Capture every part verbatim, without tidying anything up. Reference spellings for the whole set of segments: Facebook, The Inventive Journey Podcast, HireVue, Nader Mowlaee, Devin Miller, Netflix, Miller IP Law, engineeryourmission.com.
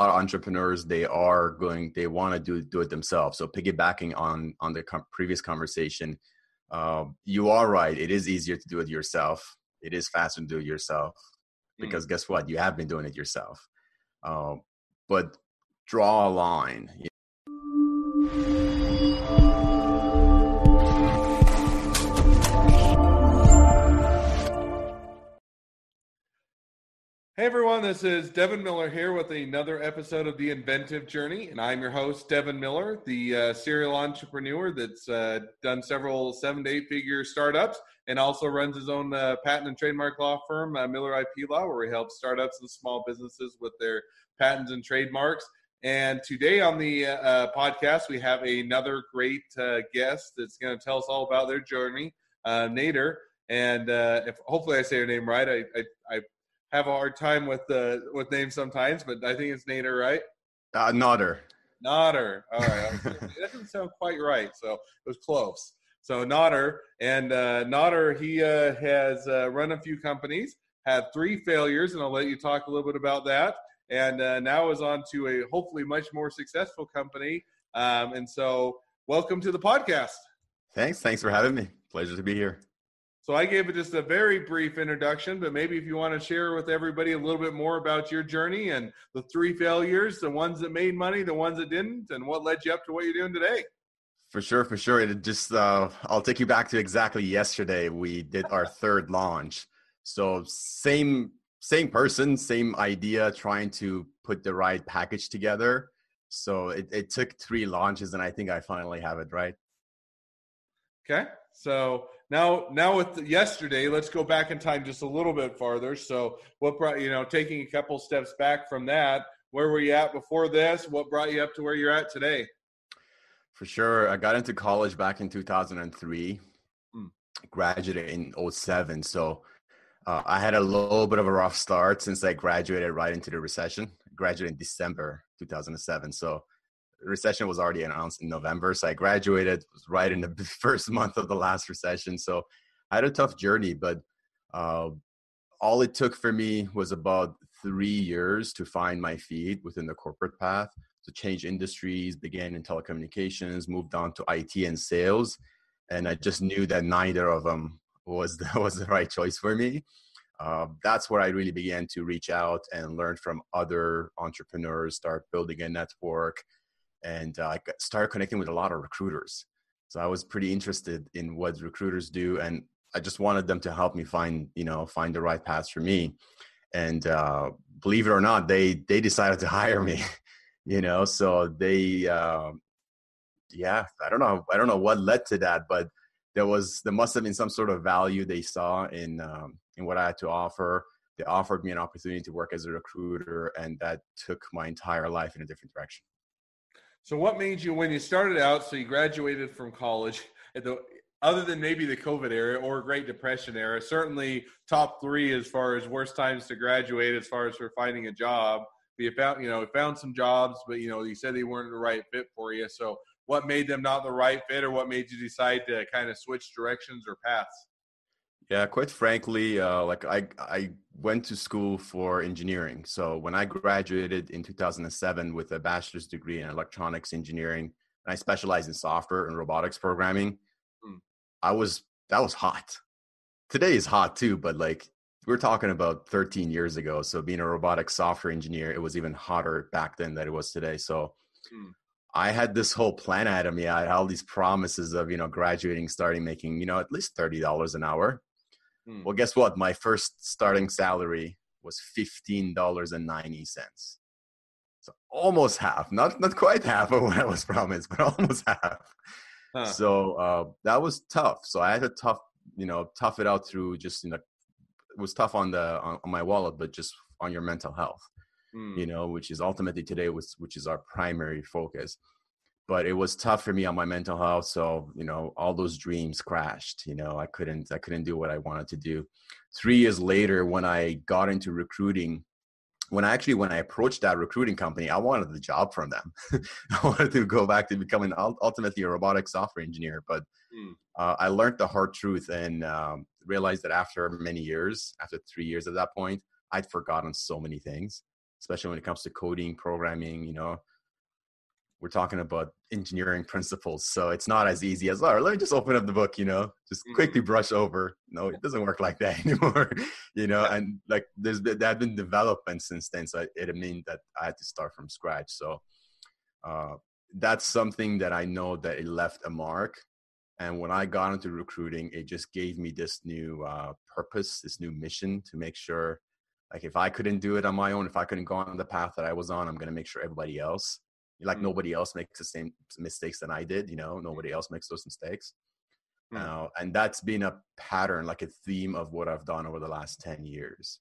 lot of entrepreneurs, they are going, they want to do do it themselves. So piggybacking on on the com- previous conversation, uh, you are right. It is easier to do it yourself. It is faster to do it yourself because mm. guess what? You have been doing it yourself. Uh, but draw a line. You Hey everyone, this is Devin Miller here with another episode of The Inventive Journey, and I'm your host, Devin Miller, the uh, serial entrepreneur that's uh, done several seven to eight figure startups and also runs his own uh, patent and trademark law firm, uh, Miller I P Law, where he helps startups and small businesses with their patents and trademarks. And today on the uh, uh, podcast, we have another great uh, guest that's going to tell us all about their journey, uh, Nader. And uh, if hopefully I say her name right. I I, I have a hard time with uh, with names sometimes, but I think it's Nader, right? Uh, Nader. Nader. All right. That doesn't sound quite right, so it was close. So Nader, and uh, Nader, he uh, has uh, run a few companies, had three failures, and I'll let you talk a little bit about that, and uh, now is on to a hopefully much more successful company. Um, and so welcome to the podcast. Thanks. Thanks for having me. Pleasure to be here. So I gave it just a very brief introduction, but maybe if you want to share with everybody a little bit more about your journey and the three failures, the ones that made money, the ones that didn't, and what led you up to what you're doing today. For sure, for sure. It just, uh, I'll take you back to exactly yesterday. We did our third launch. So same, same person, same idea, trying to put the right package together. So it, it took three launches, and I think I finally have it right. Okay. So now, now with the, yesterday, let's go back in time just a little bit farther. So what brought, you know, taking a couple steps back from that, where were you at before this? What brought you up to where you're at today? For sure. I got into college back in two thousand three, hmm. graduated in oh seven. So uh, I had a little bit of a rough start since I graduated right into the recession. I graduated in December two thousand seven. So recession was already announced in November. So I graduated right in the first month of the last recession. So I had a tough journey, but uh, all it took for me was about three years to find my feet within the corporate path, to change industries, began in telecommunications, moved on to I T and sales. And I just knew that neither of them was the, was the right choice for me. Uh, that's where I really began to reach out and learn from other entrepreneurs, start building a network, and I uh, started connecting with a lot of recruiters. So I was pretty interested in what recruiters do, and I just wanted them to help me find, you know, find the right path for me. And uh, believe it or not, they they decided to hire me, you know, so they, uh, yeah, I don't know. I don't know what led to that, but there was, there must have been some sort of value they saw in um, in what I had to offer. They offered me an opportunity to work as a recruiter, and that took my entire life in a different direction. So what made you, when you started out, so you graduated from college, at the, other than maybe the COVID era or Great Depression era, certainly top three as far as worst times to graduate as far as for finding a job. But you found, you know, found some jobs, but, you know, you said they weren't the right fit for you. So what made them not the right fit, or what made you decide to kind of switch directions or paths? Yeah, quite frankly, uh, like I, I went to school for engineering. So when I graduated in two thousand seven with a bachelor's degree in electronics engineering, and I specialized in software and robotics programming, mm. I was, that was hot. Today is hot too, but like we're talking about thirteen years ago. So being a robotic software engineer, it was even hotter back then than it was today. So mm. I had this whole plan ahead of me. I had all these promises of, you know, graduating, starting making, you know, at least thirty dollars an hour. Well, guess what? My first starting salary was fifteen dollars and ninety cents. So almost half, not not quite half of what I was promised, but almost half. Huh. So uh, that was tough. So I had to tough, you know, tough it out through just, you know, it was tough on the on, on my wallet, but just on your mental health, mm. you know, which is ultimately today was which is our primary focus. But it was tough for me on my mental health. So, you know, all those dreams crashed, you know, I couldn't, I couldn't do what I wanted to do. Three years later, when I got into recruiting, when I actually, when I approached that recruiting company, I wanted the job from them. I wanted to go back to becoming ultimately a robotic software engineer, but mm. uh, I learned the hard truth and um, realized that after many years, after three years at that point, I'd forgotten so many things. especially when it comes to coding, programming, you know, we're talking about engineering principles. So it's not as easy as, all right, let me just open up the book, you know, just quickly brush over. No, it doesn't work like that anymore, you know, and like there's, there have been developments since then. So it meant that I had to start from scratch. So uh, that's something that I know that it left a mark. And when I got into recruiting, it just gave me this new uh, purpose, this new mission to make sure, like, if I couldn't do it on my own, if I couldn't go on the path that I was on, I'm going to make sure everybody else, like mm-hmm. nobody else makes the same mistakes that I did, you know, nobody else makes those mistakes. Mm-hmm. Uh, and that's been a pattern, like a theme of what I've done over the last ten years.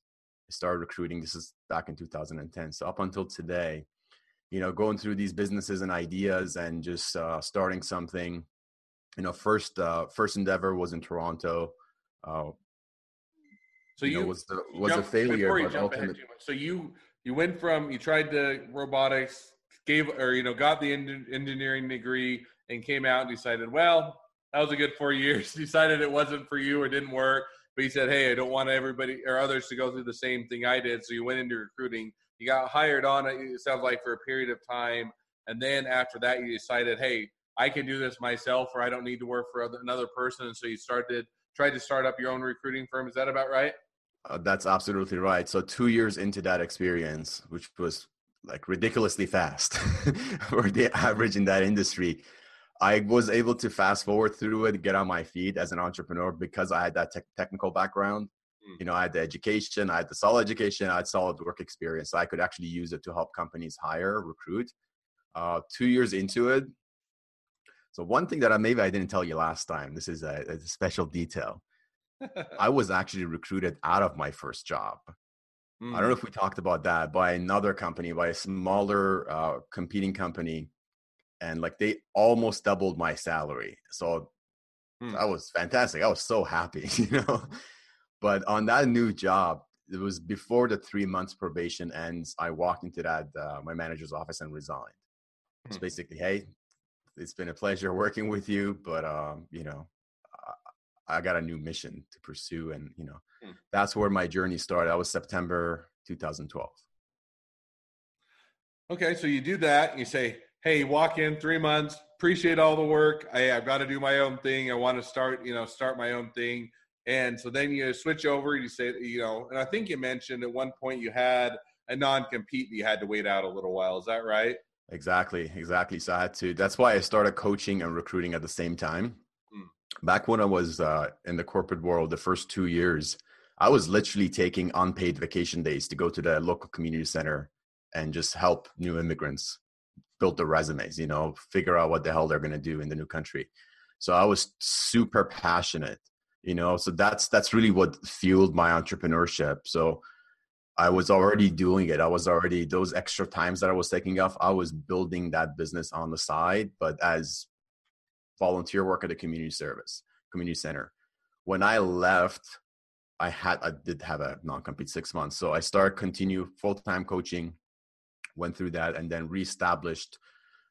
I started recruiting, this is back in two thousand ten. So up until today, you know, going through these businesses and ideas and just uh, starting something. You know, first uh, first endeavor was in Toronto. Uh, so you, you know, was the, was jump, a failure. But you jump ahead too much. So you you went from, you tried the robotics, gave or you know got the en- engineering degree, and came out and decided, well, that was a good four years. Decided it wasn't for you or didn't work. But you said, hey, I don't want everybody or others to go through the same thing I did. So you went into recruiting. You got hired on, it sounds like, for a period of time, and then after that, you decided, hey, I can do this myself, or I don't need to work for other, another person. And so you started, tried to start up your own recruiting firm. Is that about right? Uh, that's absolutely right. So two years into that experience, which was like ridiculously fast for the average in that industry, I was able to fast forward through it, get on my feet as an entrepreneur because I had that te- technical background. Mm. You know, I had the education, I had the solid education, I had solid work experience. So I could actually use it to help companies hire, recruit. Uh, two years into it, so one thing that I, maybe I didn't tell you last time, this is a, a special detail. I was actually recruited out of my first job. Mm. I don't know if we talked about that, by another company, by a smaller uh, competing company. And like they almost doubled my salary. So mm. that was fantastic. I was so happy, you know, but on that new job, it was before the three months probation ends. I walked into that, uh, my manager's office and resigned. Mm. So basically, hey, it's been a pleasure working with you, but, um, you know, I, I got a new mission to pursue. And, you know, hmm. that's where my journey started. That was September two thousand twelve. Okay. So you do that and you say, hey, walk in three months, appreciate all the work. I, I've got to do my own thing. I want to start, you know, start my own thing. And so then you switch over and you say, you know, and I think you mentioned at one point you had a non-compete that you had to wait out a little while. Is that right? Exactly. Exactly. So I had to, that's why I started coaching and recruiting at the same time. Mm. Back when I was uh, in the corporate world, the first two years, I was literally taking unpaid vacation days to go to the local community center and just help new immigrants build their resumes, you know, figure out what the hell they're going to do in the new country. So I was super passionate, you know, so that's, that's really what fueled my entrepreneurship. So I was already doing it. I was already, those extra times that I was taking off, I was building that business on the side, but as volunteer work at the community service, community center. When I left, I had, I did have a non-compete six months. So I started continue full-time coaching, went through that, and then reestablished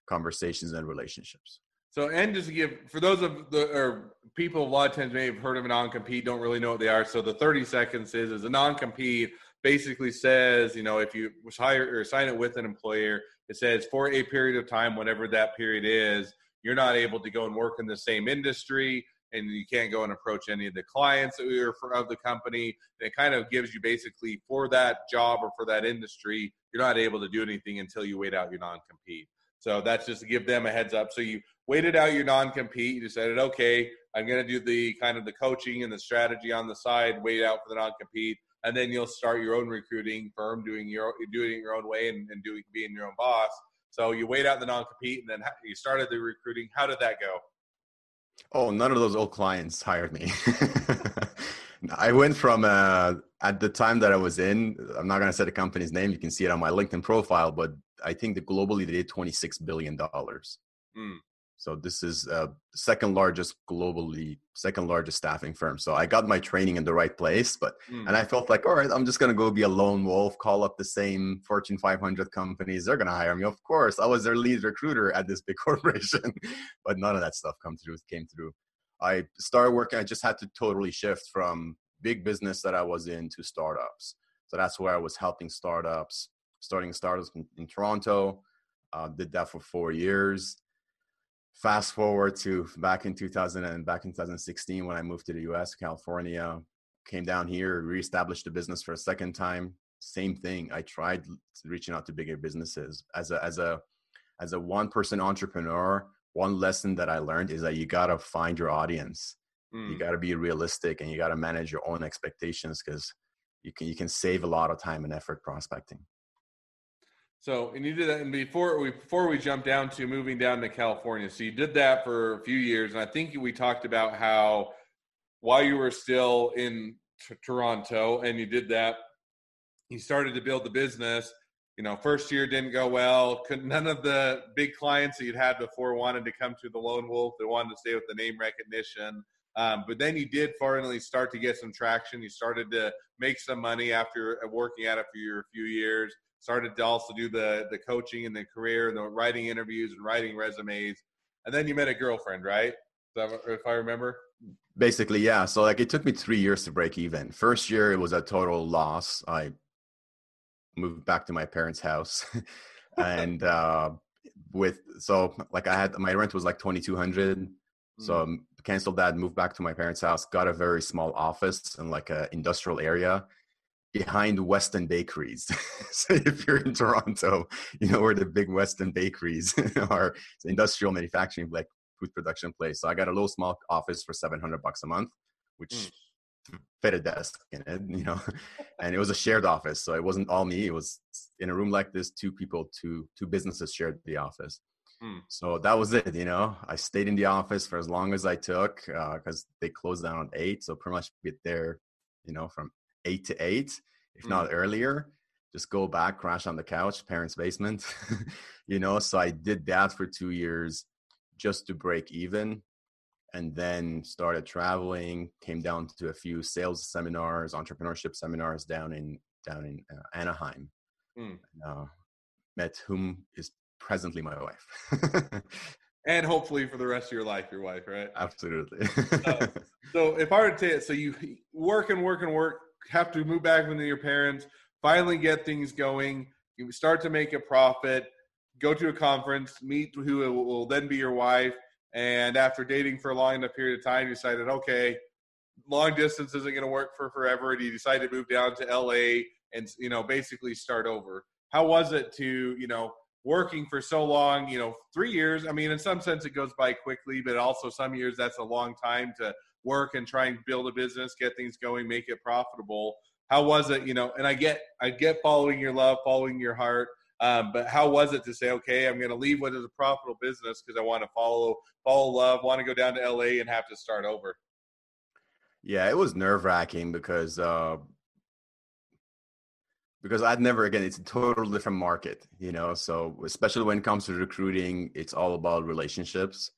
conversations and relationships. So, and just to give, for those of the or people, a lot of times may have heard of a non-compete, don't really know what they are. So the thirty seconds is, is a non-compete basically says, you know, if you hire or sign it with an employer, it says for a period of time, whatever that period is, you're not able to go and work in the same industry, and you can't go and approach any of the clients that we are for of the company. And it kind of gives you basically for that job or for that industry, you're not able to do anything until you wait out your non-compete. So that's just to give them a heads up. So you waited out your non-compete, you decided, okay, I'm going to do the kind of the coaching and the strategy on the side, wait out for the non-compete. And then you'll start your own recruiting firm, doing your doing it your own way, and, and doing being your own boss. So you wait out the non-compete, and then you started the recruiting. How did that go? Oh, none of those old clients hired me. I went from uh, at the time that I was in. I'm not going to say the company's name. You can see it on my LinkedIn profile, but I think that globally they did twenty-six billion dollars. Mm. So this is uh, second largest globally, second largest staffing firm. So I got my training in the right place, but mm. and I felt like, all right, I'm just gonna go be a lone wolf, call up the same Fortune five hundred companies. They're gonna hire me, of course. I was their lead recruiter at this big corporation, but none of that stuff come through. Came through. I started working. I just had to totally shift from big business that I was in to startups. So that's where I was helping startups, starting startups in, in Toronto. Uh, did that for four years. Fast forward to back in two thousand and back in twenty sixteen when I moved to the U S, California, came down here, reestablished the business for a second time. Same thing. I tried reaching out to bigger businesses. As a as a as a one-person entrepreneur, one lesson that I learned is that you gotta find your audience. Mm. You gotta be realistic and you gotta manage your own expectations because you can you can save a lot of time and effort prospecting. So and you did that, and before we before we jump down to moving down to California, so you did that for a few years, and I think we talked about how while you were still in t- Toronto and you did that, you started to build the business. You know, first year didn't go well. Could, none of the big clients that you'd had before wanted to come to the Lone Wolf. They wanted to stay with the name recognition. Um, but then you did finally start to get some traction. You started to make some money after working at it for your few years. Started to also do the the coaching and the career and the writing interviews and writing resumes. And then you met a girlfriend, right? If I remember. Basically, yeah. So like it took me three years to break even. First year, it was a total loss. I moved back to my parents' house. and uh, with, so like I had, my rent was like twenty-two hundred dollars. Mm. So I canceled that, moved back to my parents' house, got a very small office in like an industrial area behind Western bakeries. So if you're in Toronto, you know where the big Western bakeries are. It's industrial manufacturing, like food production place. So I got a little small office for seven hundred bucks a month, which mm. fit a desk in it, you know, and it was a shared office. So it wasn't all me. It was in a room like this, two people, two, two businesses shared the office. Mm. So that was it. You know, I stayed in the office for as long as I took, uh, cause they closed down at eight. So pretty much get there, you know, from eight to eight, if mm. not earlier, just go back, crash on the couch, parents' basement, you know? So I did that for two years just to break even. And then started traveling, came down to a few sales seminars, entrepreneurship seminars down in down in uh, Anaheim. Mm. Uh, met whom is presently my wife. And hopefully for the rest of your life, your wife, right? Absolutely. uh, so if I were to say it, so you work and work and work, have to move back with your parents, finally get things going, you start to make a profit, go to a conference, meet who will then be your wife. And after dating for a long enough period of time, you decided, okay, long distance isn't going to work for forever. And you decided to move down to L A and, you know, basically start over. How was it to, you know, working for so long, you know, three years? I mean, in some sense it goes by quickly, but also some years that's a long time to work and try and build a business, get things going, make it profitable. How was it, you know, and I get, I get following your love, following your heart. Um, but how was it to say, okay, I'm going to leave what is a profitable business because I want to follow, follow love, want to go down to L A and have to start over? Yeah, it was nerve wracking because, uh, because I'd never, again, it's a total different market, you know? So especially when it comes to recruiting, it's all about relationships.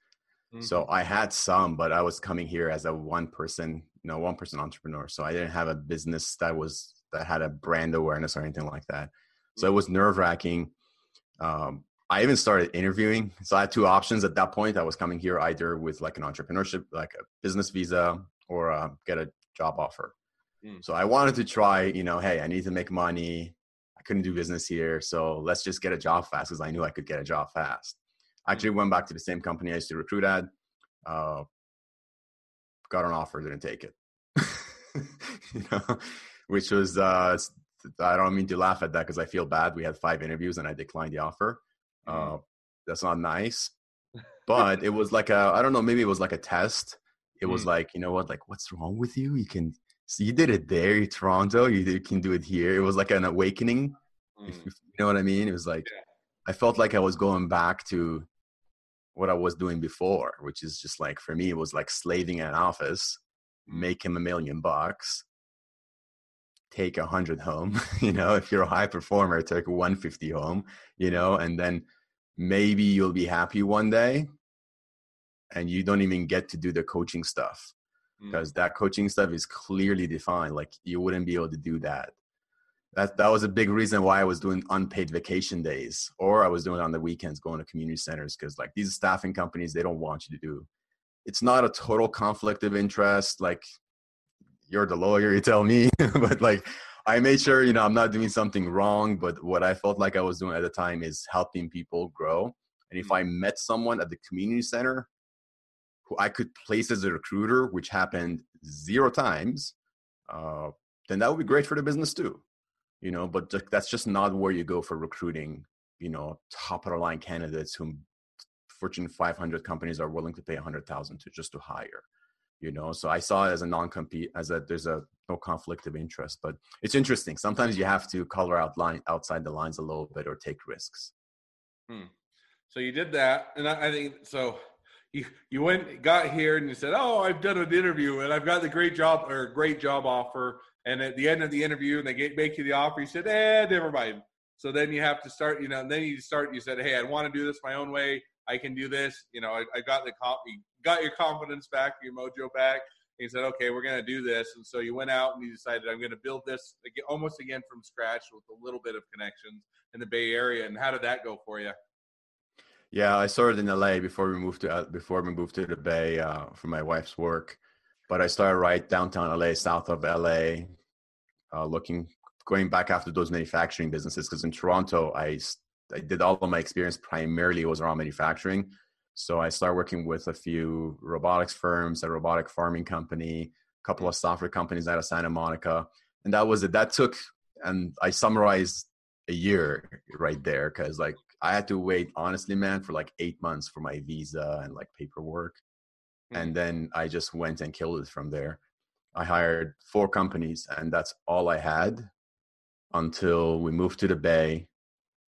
Mm-hmm. So I had some, but I was coming here as a one person, you know, one person entrepreneur. So I didn't have a business that was, that had a brand awareness or anything like that. So it was nerve wracking. Um, I even started interviewing. So I had two options at that point. I was coming here either with like an entrepreneurship, like a business visa, or uh, get a job offer. Mm. So I wanted to try, you know, hey, I need to make money. I couldn't do business here. So let's just get a job fast because I knew I could get a job fast. I actually went back to the same company I used to recruit at, uh, got an offer, didn't take it, you know, which was, uh, I don't mean to laugh at that because I feel bad. We had five interviews and I declined the offer. Uh, that's not nice, but it was like a, I don't know, maybe it was like a test. It was mm. like, you know what, like what's wrong with you? You can, so you did it there in Toronto, you, you can do it here. It was like an awakening. Mm. You know what I mean? It was like, yeah. I felt like I was going back to what I was doing before, which is just like, for me, it was like slaving in an office, make him a million bucks. Take a hundred home, you know, if you're a high performer, take one fifty home, you know, and then maybe you'll be happy one day and you don't even get to do the coaching stuff because mm. that coaching stuff is clearly defined. Like you wouldn't be able to do that. That, that was a big reason why I was doing unpaid vacation days, or I was doing it on the weekends, going to community centers. Cause like these staffing companies, they don't want you to do, it's not a total conflict of interest. Like, you're the lawyer, you tell me, but like, I made sure, you know, I'm not doing something wrong, but what I felt like I was doing at the time is helping people grow. And if I met someone at the community center who I could place as a recruiter, which happened zero times, uh, then that would be great for the business too, you know, but that's just not where you go for recruiting, you know, top of the line candidates whom Fortune five hundred companies are willing to pay one hundred thousand dollars to just to hire, you know? So I saw it as a non-compete, as a, there's a no conflict of interest, but it's interesting. Sometimes you have to color out line, outside the lines a little bit or take risks. Hmm. So you did that. And I, I think, so you, you went, got here and you said, oh, I've done an interview and I've got the great job or great job offer. And at the end of the interview, and they get, make you the offer, you said, eh, never mind. So then you have to start, you know, and then you start, you said, hey, I want to do this my own way. I can do this. You know, I, I got the comp, you got your confidence back, your mojo back. And you said, okay, we're going to do this. And so you went out and you decided, I'm going to build this again, almost again from scratch with a little bit of connections in the Bay Area. And how did that go for you? Yeah, I started in L A before we moved to uh, before we moved to the Bay uh, for my wife's work. But I started right downtown L A, south of L A, uh, looking going back after those manufacturing businesses. Because in Toronto, I I did all of my experience primarily was around manufacturing. So I started working with a few robotics firms, a robotic farming company, a couple of software companies out of Santa Monica, and that was it. That took, and I summarized a year right there because like. I had to wait, honestly, man, for like eight months for my visa and like paperwork. Mm-hmm. And then I just went and killed it from there. I hired four companies and that's all I had until we moved to the Bay,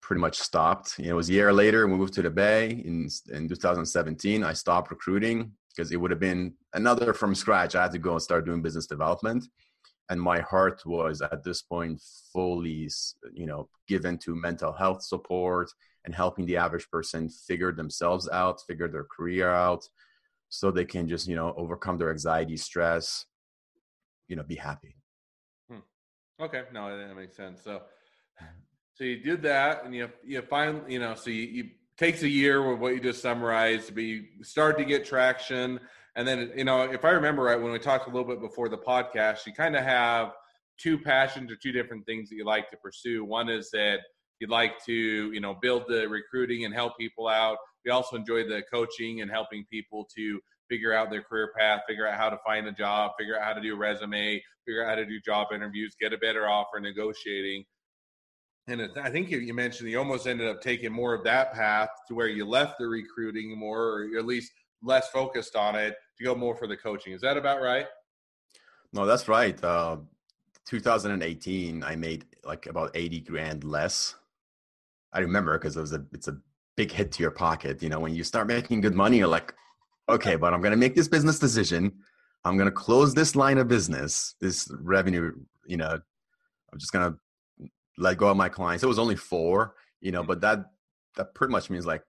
pretty much stopped. You know, it was a year later and we moved to the Bay in, in two thousand seventeen. I stopped recruiting because it would have been another from scratch. I had to go and start doing business development. And my heart was at this point fully, you know, given to mental health support and helping the average person figure themselves out, figure their career out so they can just, you know, overcome their anxiety, stress, you know, be happy. Hmm. Okay. No, that makes sense. So, so you did that and you, you finally, you know, so you, you takes a year with what you just summarized, but you start to get traction. And then, you know, if I remember right, when we talked a little bit before the podcast, you kind of have two passions or two different things that you like to pursue. One is that you'd like to, you know, build the recruiting and help people out. We also enjoy the coaching and helping people to figure out their career path, figure out how to find a job, figure out how to do a resume, figure out how to do job interviews, get a better offer, negotiating. And it, I think you, you mentioned you almost ended up taking more of that path to where you left the recruiting more, or at least less focused on it, to go more for the coaching. Is that about right? No, that's right. Uh, two thousand eighteen, I made like about eighty grand less. I remember because it was a, it's a big hit to your pocket. You know, when you start making good money, you're like, okay, but I'm going to make this business decision. I'm going to close this line of business, this revenue, you know, I'm just going to let go of my clients. It was only four, you know, but that, that pretty much means like,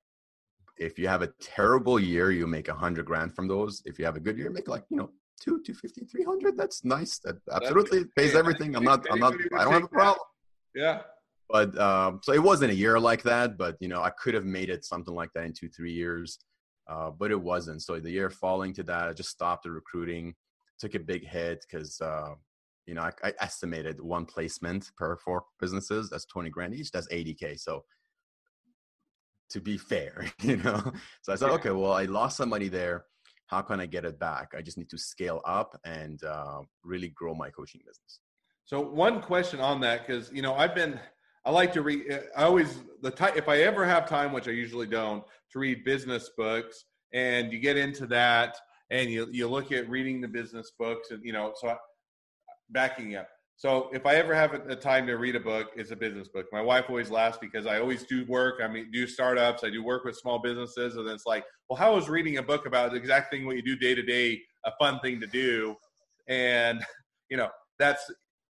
if you have a terrible year, you make a hundred grand from those. If you have a good year, make like, you know, two, two fifty, three hundred. That's nice. That absolutely pays everything. I'm not, I'm not, I don't have a problem. Yeah. But, um, so it wasn't a year like that, but you know, I could have made it something like that in two, three years. Uh, but it wasn't. So the year following to that, I just stopped the recruiting, took a big hit. Cause, uh, you know, I, I estimated one placement per four businesses. That's twenty grand each. That's eighty K. So, to be fair, you know? So I said, okay, well, I lost some money there. How can I get it back? I just need to scale up and uh, really grow my coaching business. So one question on that, because, you know, I've been, I like to read, I always, the type, if I ever have time, which I usually don't, to read business books, and you get into that and you you look at reading the business books and, you know, so I, backing up. So if I ever have a time to read a book, it's a business book. My wife always laughs because I always do work. I mean, do startups. I do work with small businesses. And it's like, well, how is reading a book about the exact thing what you do day to day a fun thing to do? And, you know, that's,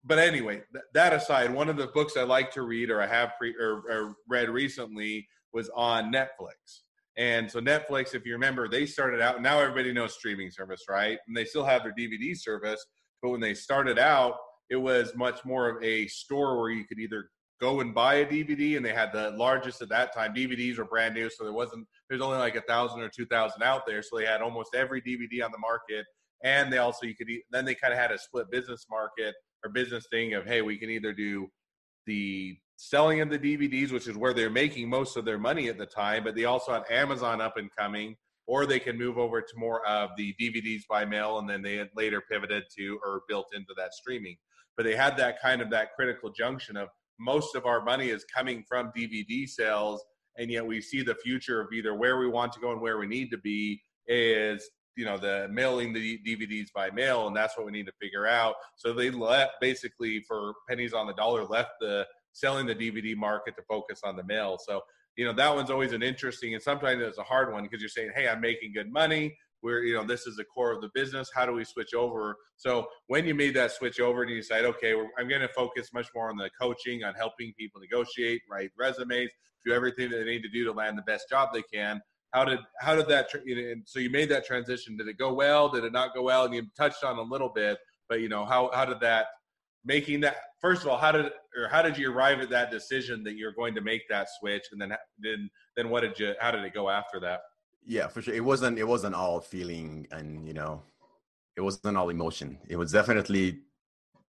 but anyway, th- that aside, one of the books I like to read or I have pre- or, or read recently was on Netflix. And so Netflix, if you remember, they started out, now everybody knows streaming service, right? And they still have their D V D service. But when they started out, it was much more of a store where you could either go and buy a D V D, and they had the largest at that time. D V Ds were brand new, so there wasn't, there's only like a thousand or two thousand out there. So they had almost every D V D on the market, and they also you could then they kind of had a split business market or business thing of, hey, we can either do the selling of the D V Ds, which is where they're making most of their money at the time, but they also had Amazon up and coming, or they can move over to more of the D V Ds by mail, and then they had later pivoted to or built into that streaming. But they had that kind of that critical junction of most of our money is coming from D V D sales, and yet we see the future of either where we want to go and where we need to be is, you know, the mailing the D V Ds by mail, and that's what we need to figure out. So they left basically for pennies on the dollar, left the selling the D V D market to focus on the mail. So, you know, that one's always an interesting, and sometimes it's a hard one because you're saying, hey, I'm making good money. We're, you know, this is the core of the business. How do we switch over? So when you made that switch over and you decide, okay, well, I'm going to focus much more on the coaching, on helping people negotiate, write resumes, do everything that they need to do to land the best job they can. How did, how did that, tra- and so you made that transition. Did it go well? Did it not go well? And you touched on a little bit, but you know, how, how did that, making that, first of all, how did or how did you arrive at that decision that you're going to make that switch, and then then then what did you how did it go after that? Yeah, for sure, it wasn't it wasn't all feeling, and you know, it wasn't all emotion. It was definitely,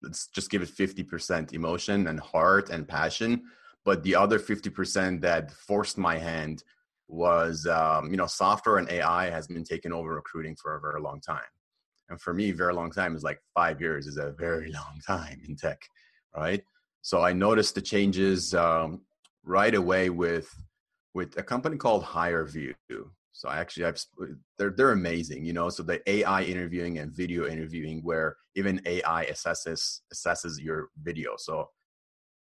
let's just give it fifty percent emotion and heart and passion, but the other fifty percent that forced my hand was um, you know, software and A I has been taking over recruiting for a very long time. And for me, very long time is like five years is a very long time in tech, right? So I noticed the changes um, right away with with a company called HireVue. So I actually, I've, they're they're amazing, you know. So the A I interviewing and video interviewing, where even A I assesses assesses your video. So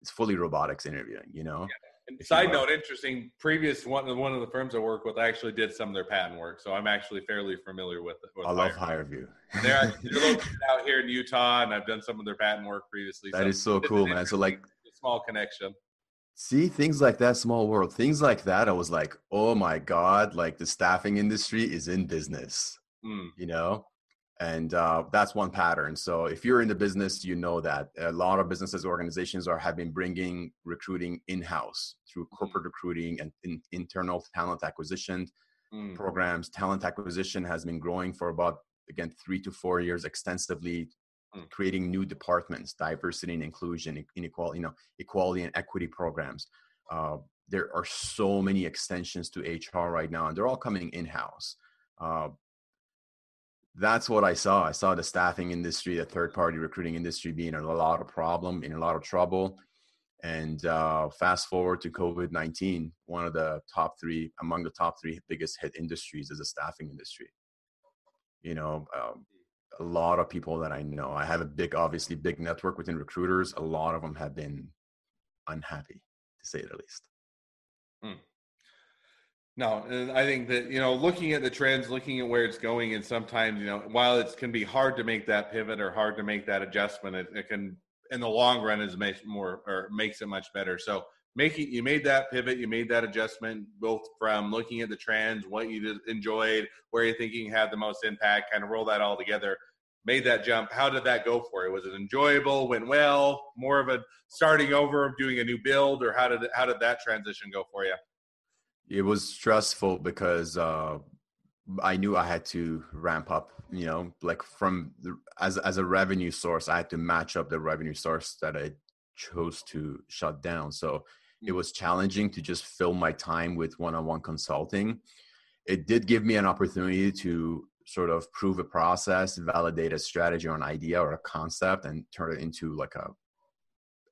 it's fully robotics interviewing, you know. Yeah. And side note, interesting. Previous one, one of the firms I work with actually did some of their patent work, so I'm actually fairly familiar with it. I love HireVue. They're, they're located out here in Utah, and I've done some of their patent work previously. That so is so cool, man. So like, small connection. See, things like that, small world, things like that. I was like, oh my god, like the staffing industry is in business, mm. you know, and uh, that's one pattern. So if you're in the business, you know that a lot of businesses, organizations are have been bringing recruiting in-house through corporate recruiting and in, internal talent acquisition mm. programs. Talent acquisition has been growing for about, again, three to four years extensively, mm. creating new departments, diversity and inclusion, inequality, you know, equality and equity programs. Uh, there are so many extensions to H R right now, and they're all coming in-house. Uh, that's what I saw. I saw the staffing industry, the third-party recruiting industry being in a lot of problem, in a lot of trouble. And uh, fast forward to COVID nineteen, one of the top three, among the top three biggest hit industries is the staffing industry. You know, um, a lot of people that I know, I have a big, obviously big network within recruiters. A lot of them have been unhappy, to say the least. Hmm. No, I think that, you know, looking at the trends, looking at where it's going, and sometimes, you know, while it can be hard to make that pivot or hard to make that adjustment, it, it can, in the long run, is more or makes it much better. So making you made that pivot, you made that adjustment, both from looking at the trends, what you did, enjoyed, where you're thinking had the most impact, kind of roll that all together, made that jump. How did that go for you? Was it enjoyable? Went well? More of a starting over, doing a new build, or how did how did that transition go for you? It was stressful because uh, I knew I had to ramp up, you know, like from the, as as a revenue source, I had to match up the revenue source that I chose to shut down. So it was challenging to just fill my time with one-on-one consulting. It did give me an opportunity to sort of prove a process, validate a strategy or an idea or a concept, and turn it into like a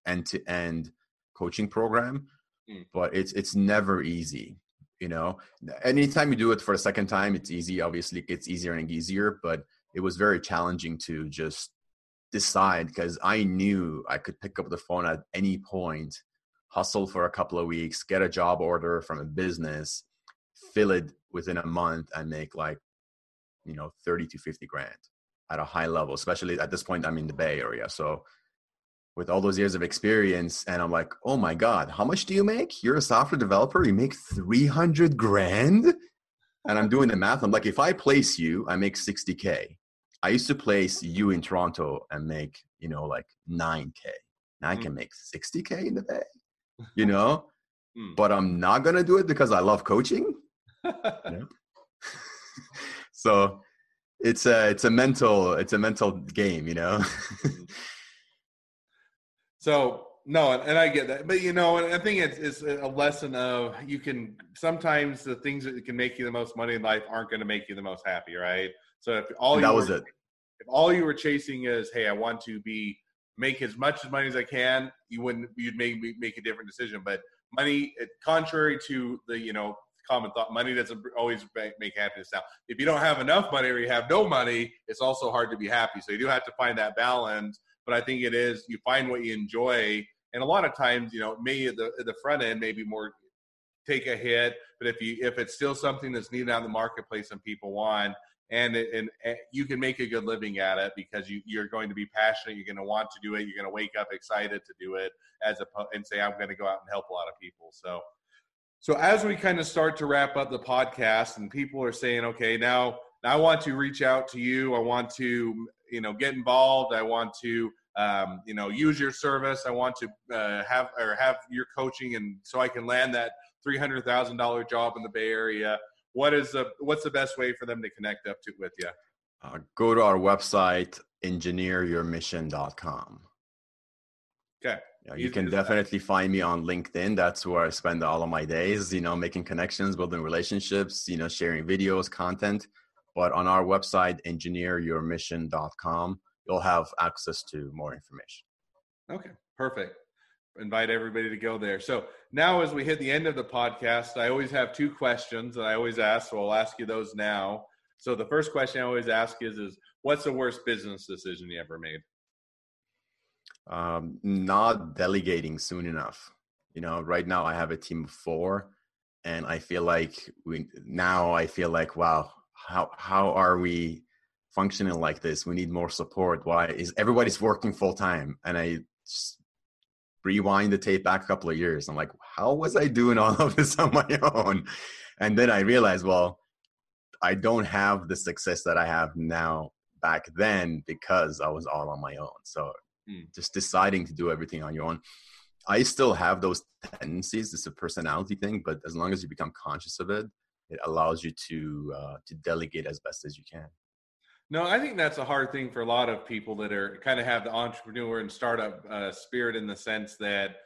end-to-end coaching program. Mm. But it's it's never easy. You know, anytime you do it for a second time, it's easy. Obviously, it's easier and easier, but it was very challenging to just decide, because I knew I could pick up the phone at any point, hustle for a couple of weeks, get a job order from a business, fill it within a month, and make like, you know, thirty to fifty grand at a high level, especially at this point, I'm in the Bay Area. So with all those years of experience, and I'm like, oh my God, how much do you make? You're a software developer, you make three hundred grand? And I'm doing the math. I'm like, if I place you, I make sixty K. I used to place you in Toronto and make, you know, like nine K. Now I can make sixty K in the Bay, you know? But I'm not going to do it because I love coaching. Nope. So it's a, it's a mental, it's a mental game, you know? So no, and, and I get that, but you know, and I think it's, it's a lesson of, you can, sometimes the things that can make you the most money in life aren't going to make you the most happy. Right. So if all and you that was were, it, if all you were chasing is, hey, I want to be, make as much money as I can, you wouldn't, you'd maybe make a different decision. But money, contrary to the, you know, common thought, money doesn't always make happiness. Now, if you don't have enough money or you have no money, it's also hard to be happy. So you do have to find that balance. But I think it is, you find what you enjoy. And a lot of times, you know, maybe the the front end may be more take a hit. But if you if it's still something that's needed out in the marketplace and people want, and it, and, and you can make a good living at it because you, you're going to be passionate. You're going to want to do it. You're going to wake up excited to do it as a, and say, I'm going to go out and help a lot of people. So. So as we kind of start to wrap up the podcast and people are saying, okay, now I want to reach out to you. I want to, you know, get involved. I want to, um, you know, use your service. I want to uh, have or have your coaching, and so I can land that three hundred thousand dollars job in the Bay Area. What is the, what's the best way for them to connect up to with you? Uh, go to our website, engineer your mission dot com. Okay. Yeah, you can definitely find me on LinkedIn. That's where I spend all of my days, you know, making connections, building relationships, you know, sharing videos, content. But on our website, engineer your mission dot com, you'll have access to more information. Okay, perfect. Invite everybody to go there. So now as we hit the end of the podcast, I always have two questions that I always ask, so I'll ask you those now. So the first question I always ask is, is what's the worst business decision you ever made? Um, not delegating soon enough. You know, right now I have a team of four, and I feel like we, now I feel like, wow, how, how are we functioning like this? We need more support. Why is everybody's working full time? And I just rewind the tape back a couple of years. I'm like, how was I doing all of this on my own? And then I realized, well, I don't have the success that I have now back then because I was all on my own. So just deciding to do everything on your own. I still have those tendencies. It's a personality thing, but as long as you become conscious of it, it allows you to uh, to delegate as best as you can. No, I think that's a hard thing for a lot of people that are kind of have the entrepreneur and startup uh, spirit, in the sense that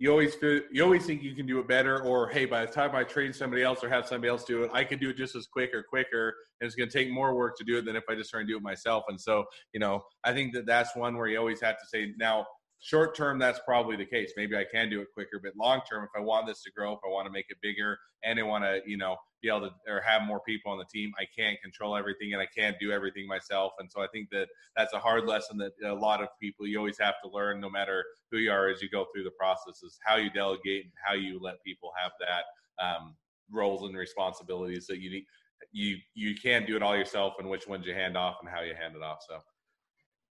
you always feel, you always think you can do it better, or hey, by the time I train somebody else or have somebody else do it, I could do it just as quick or quicker, and it's going to take more work to do it than if I just try and do it myself. And so, you know, I think that that's one where you always have to say, now, short term, that's probably the case. Maybe I can do it quicker, but long term, if I want this to grow, if I want to make it bigger, and I want to, you know, be able to or have more people on the team, I can't control everything and I can't do everything myself. And so I think that that's a hard lesson that a lot of people, you always have to learn, no matter who you are as you go through the process, is how you delegate and how you let people have that um, roles and responsibilities that you need. You, you can't do it all yourself, and which ones you hand off and how you hand it off. So.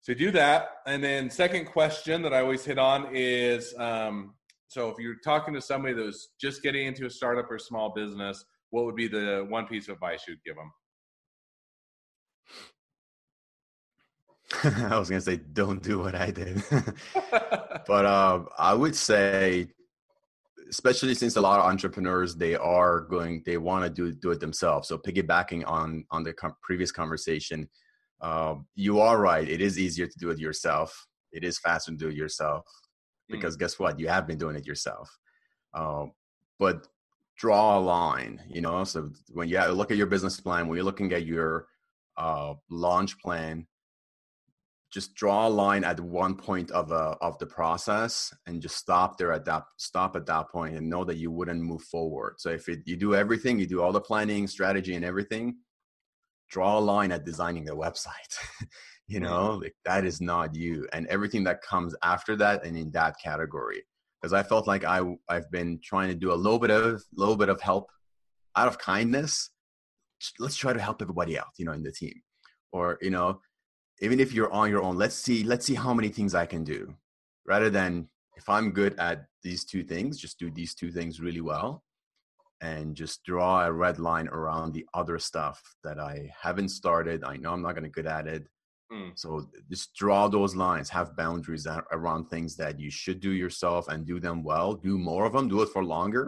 So do that. And then second question that I always hit on is, um, so if you're talking to somebody that was just getting into a startup or small business, what would be the one piece of advice you'd give them? I was going to say, don't do what I did. But uh, I would say, especially since a lot of entrepreneurs, they are going, they want to do, do it themselves. So piggybacking on, on the com- previous conversation, Uh, you are right. It is easier to do it yourself. It is faster to do it yourself because mm. guess what? You have been doing it yourself. Uh, but draw a line, you know, so when you look at your business plan, when you're looking at your uh, launch plan, just draw a line at one point of a, of the process, and just stop there at that, stop at that point, and know that you wouldn't move forward. So if it, you do everything, you do all the planning, strategy, and everything, draw a line at designing the website. You know, like, that is not you, and everything that comes after that and in that category. Because I felt like I I've been trying to do a little bit of little bit of help out of kindness. Let's try to help everybody out, you know, in the team, or you know, even if you're on your own, let's see let's see how many things I can do, rather than if I'm good at these two things, just do these two things really well. And just draw a red line around the other stuff that I haven't started. I know I'm not going to get at it. Mm. So just draw those lines, have boundaries around things that you should do yourself and do them well, do more of them, do it for longer,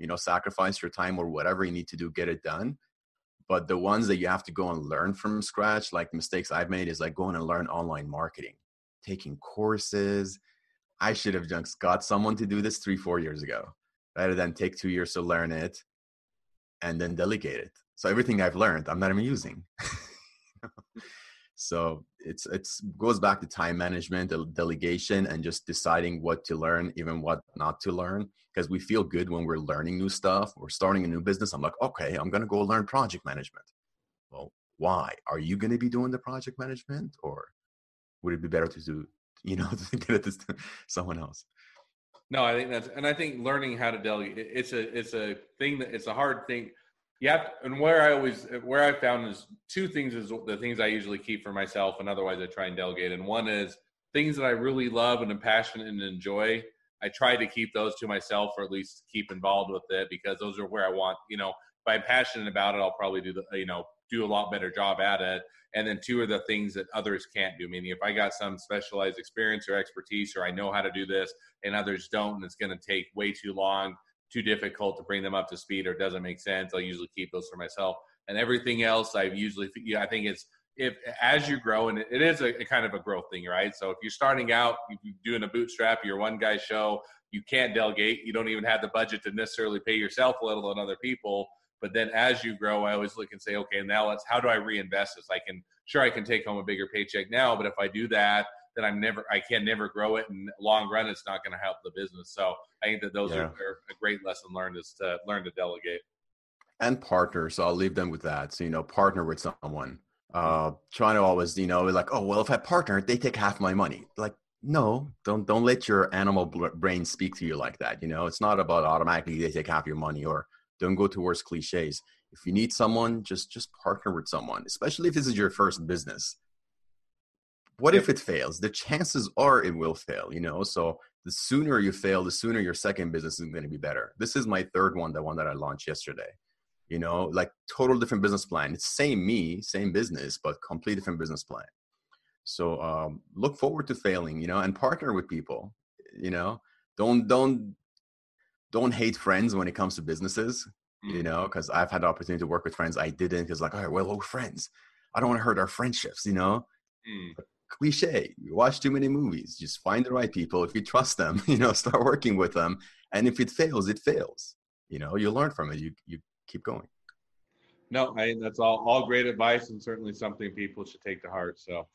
you know, sacrifice your time or whatever you need to do, get it done. But the ones that you have to go and learn from scratch, like mistakes I've made, is like going and learn online marketing, taking courses, I should have just got someone to do this three, four years ago rather than take two years to learn it and then delegate it. So everything I've learned, I'm not even using. So it's it's goes back to time management, delegation, and just deciding what to learn, even what not to learn, because we feel good when we're learning new stuff. We're starting a new business. I'm like, okay, I'm going to go learn project management. Well, why? Are you going to be doing the project management, or would it be better to do, you know, to get it to someone else? No, I think that's, and I think learning how to delegate, it's a, it's a thing that it's a hard thing. You have to, and where I always, where I found is two things is the things I usually keep for myself, and otherwise I try and delegate. And one is things that I really love and am passionate and enjoy. I try to keep those to myself, or at least keep involved with it, because those are where I want, you know, if I'm passionate about it, I'll probably do the, you know, do a lot better job at it. And then two are the things that others can't do. Meaning, if I got some specialized experience or expertise, or I know how to do this and others don't, and it's going to take way too long, too difficult to bring them up to speed, or doesn't make sense, I'll usually keep those for myself. And everything else I've usually, yeah, I think it's, if as you grow, and it is a, a kind of a growth thing, right? So if you're starting out, you're doing a bootstrap, you're one guy show, you can't delegate, you don't even have the budget to necessarily pay yourself, let alone other people. But then as you grow, I always look and say, okay, now let's, how do I reinvest this? I can, sure, I can take home a bigger paycheck now, but if I do that, then I'm never, I can never grow it. And long run, it's not going to help the business. So I think that those yeah. are, are a great lesson learned, is to learn to delegate. And partner. So I'll leave them with that. So, you know, partner with someone. Uh, trying to always, you know, like, oh, well, if I partner, they take half my money. Like, no, don't, don't let your animal brain speak to you like that. You know, it's not about automatically they take half your money, or don't go towards cliches. If you need someone, just just partner with someone, especially if this is your first business. What if it fails? The chances are it will fail, you know? So the sooner you fail, the sooner your second business is going to be better. This is my third one, the one that I launched yesterday, you know, like total different business plan. It's same me, same business, but complete different business plan. So um, look forward to failing, you know, and partner with people, you know, don't, don't, don't hate friends when it comes to businesses, mm-hmm. you know, because I've had the opportunity to work with friends I didn't, because like, all right, well, we're friends. I don't want to hurt our friendships, you know? Mm. Cliche. You watch too many movies. Just find the right people. If you trust them, you know, start working with them. And if it fails, it fails. You know, you learn from it. You you keep going. No, I, that's all, all great advice, and certainly something people should take to heart. So,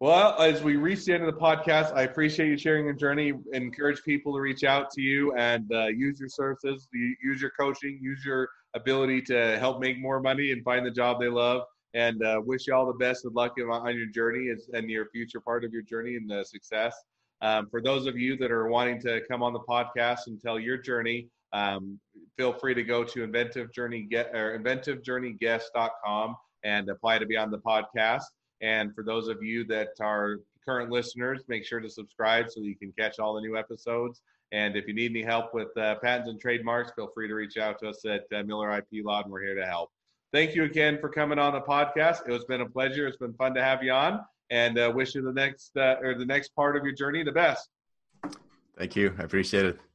well, as we reach the end of the podcast, I appreciate you sharing your journey. Encourage people to reach out to you and uh, use your services, use your coaching, use your ability to help make more money and find the job they love. And uh, wish you all the best of luck on your journey and your future part of your journey and the success. Um, for those of you that are wanting to come on the podcast and tell your journey, um, feel free to go to inventive journey guest dot com and apply to be on the podcast. And for those of you that are current listeners, make sure to subscribe so you can catch all the new episodes. And if you need any help with uh, patents and trademarks, feel free to reach out to us at uh, Miller I P Law, and we're here to help. Thank you again for coming on the podcast. It has been a pleasure. It's been fun to have you on, and uh, wish you the next uh, or the next part of your journey the best. Thank you. I appreciate it.